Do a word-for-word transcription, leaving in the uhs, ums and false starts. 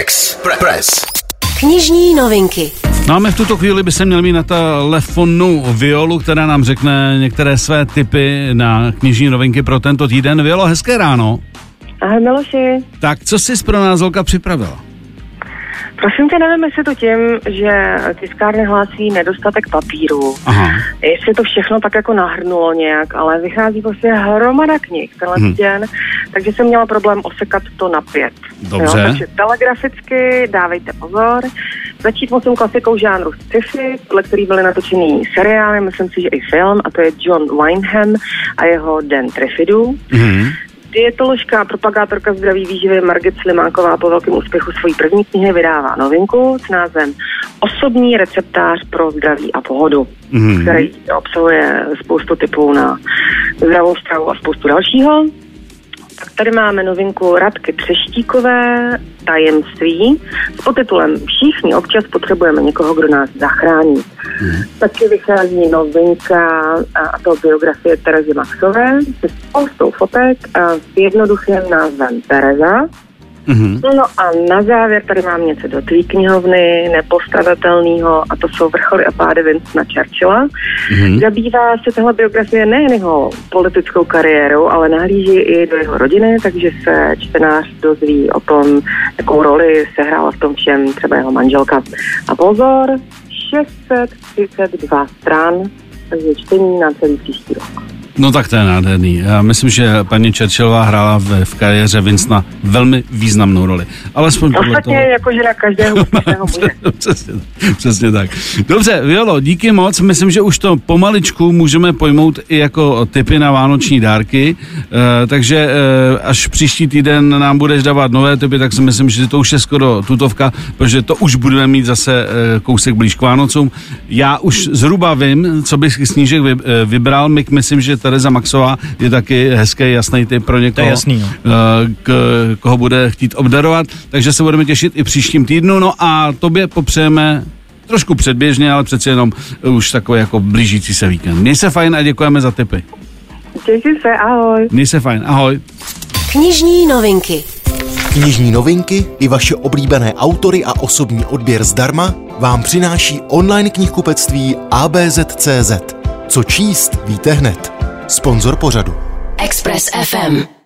Express. Knižní novinky. Máme v tuto chvíli by se měl mít na telefonu Violu, která nám řekne některé své tipy na knižní novinky pro tento týden. Violo, hezké ráno. Ahoj Miloši. Tak co jsi pro nás, Zolka, připravila? Prosím tě, nevím, jestli to tím, že tiskárny hlásí nedostatek papíru. Aha. Jestli to všechno tak jako nahrnulo nějak, ale vychází prostě hromada knih tenhle hmm. týden, takže jsem měla problém osekat to na pět. Dobře. Jo, takže telegraficky, dávejte pozor. Začít musím klasikou žánru sci-fi, podle který byly natočený seriály, myslím si, že i film, a to je John Wyndham a jeho Den Trifidu. Hmm. Dietoložka a propagátorka zdraví výživy Margit Slimáková po velkém úspěchu svojí první knihy vydává novinku s názvem Osobní receptář pro zdraví a pohodu, mm-hmm. který obsahuje spoustu tipů na zdravou stravu a spoustu dalšího. Tak tady máme novinku Radky Třeštíkové, Tajemství, s podtitulem Všichni občas potřebujeme někoho, kdo nás zachrání. Hmm. Taky vychází novinka, a to biografie Terezy Maxové, se spoustou fotek a s jednoduchým názvem Tereza. Hmm. No a na závěr tady mám něco do tvý knihovny, nepostavatelného, a to jsou vrcholy a pády Vincenta Churchilla. Hmm. Zabývá se tahle biografie nejen jeho politickou kariérou, ale nahlíží i do jeho rodiny, takže se čtenář dozví o tom, jakou roli sehrála v tom všem třeba jeho manželka. A pozor, šest set třicet dva stran, takže čtení na celý příští rok. No tak to je nádherný. Já myslím, že paní Churchillová hrála v, v kariéře Vincenta velmi významnou roli. Alespoň podle ostatně toho... jako, že na každého úspěšného muže. přesně, přesně tak. Dobře, Violo, díky moc. Myslím, že už to pomaličku můžeme pojmout i jako tipy na vánoční dárky. E, takže e, až příští týden nám budeš dávat nové tipy, tak si myslím, že to už je skoro tutovka, protože to už budeme mít zase e, kousek blíž k Vánocům. Já už zhruba vím, co bych snížek vy, e, vybral. My, myslím, že Tereza Maxová je taky hezký, jasný typ pro někoho, to je jasný, no. k, koho bude chtít obdarovat. Takže se budeme těšit i příštím týdnu. No a tobě popřejeme trošku předběžně, ale přeci jenom už takový jako blížící se víkend. Měj se fajn a děkujeme za tipy. Děkuji se, ahoj. Měj se fajn, ahoj. Knižní novinky. Knižní novinky i vaše oblíbené autory a osobní odběr zdarma vám přináší online knihkupectví A B Z tečka cé zet. Co číst, víte hned. Sponzor pořadu Express F M.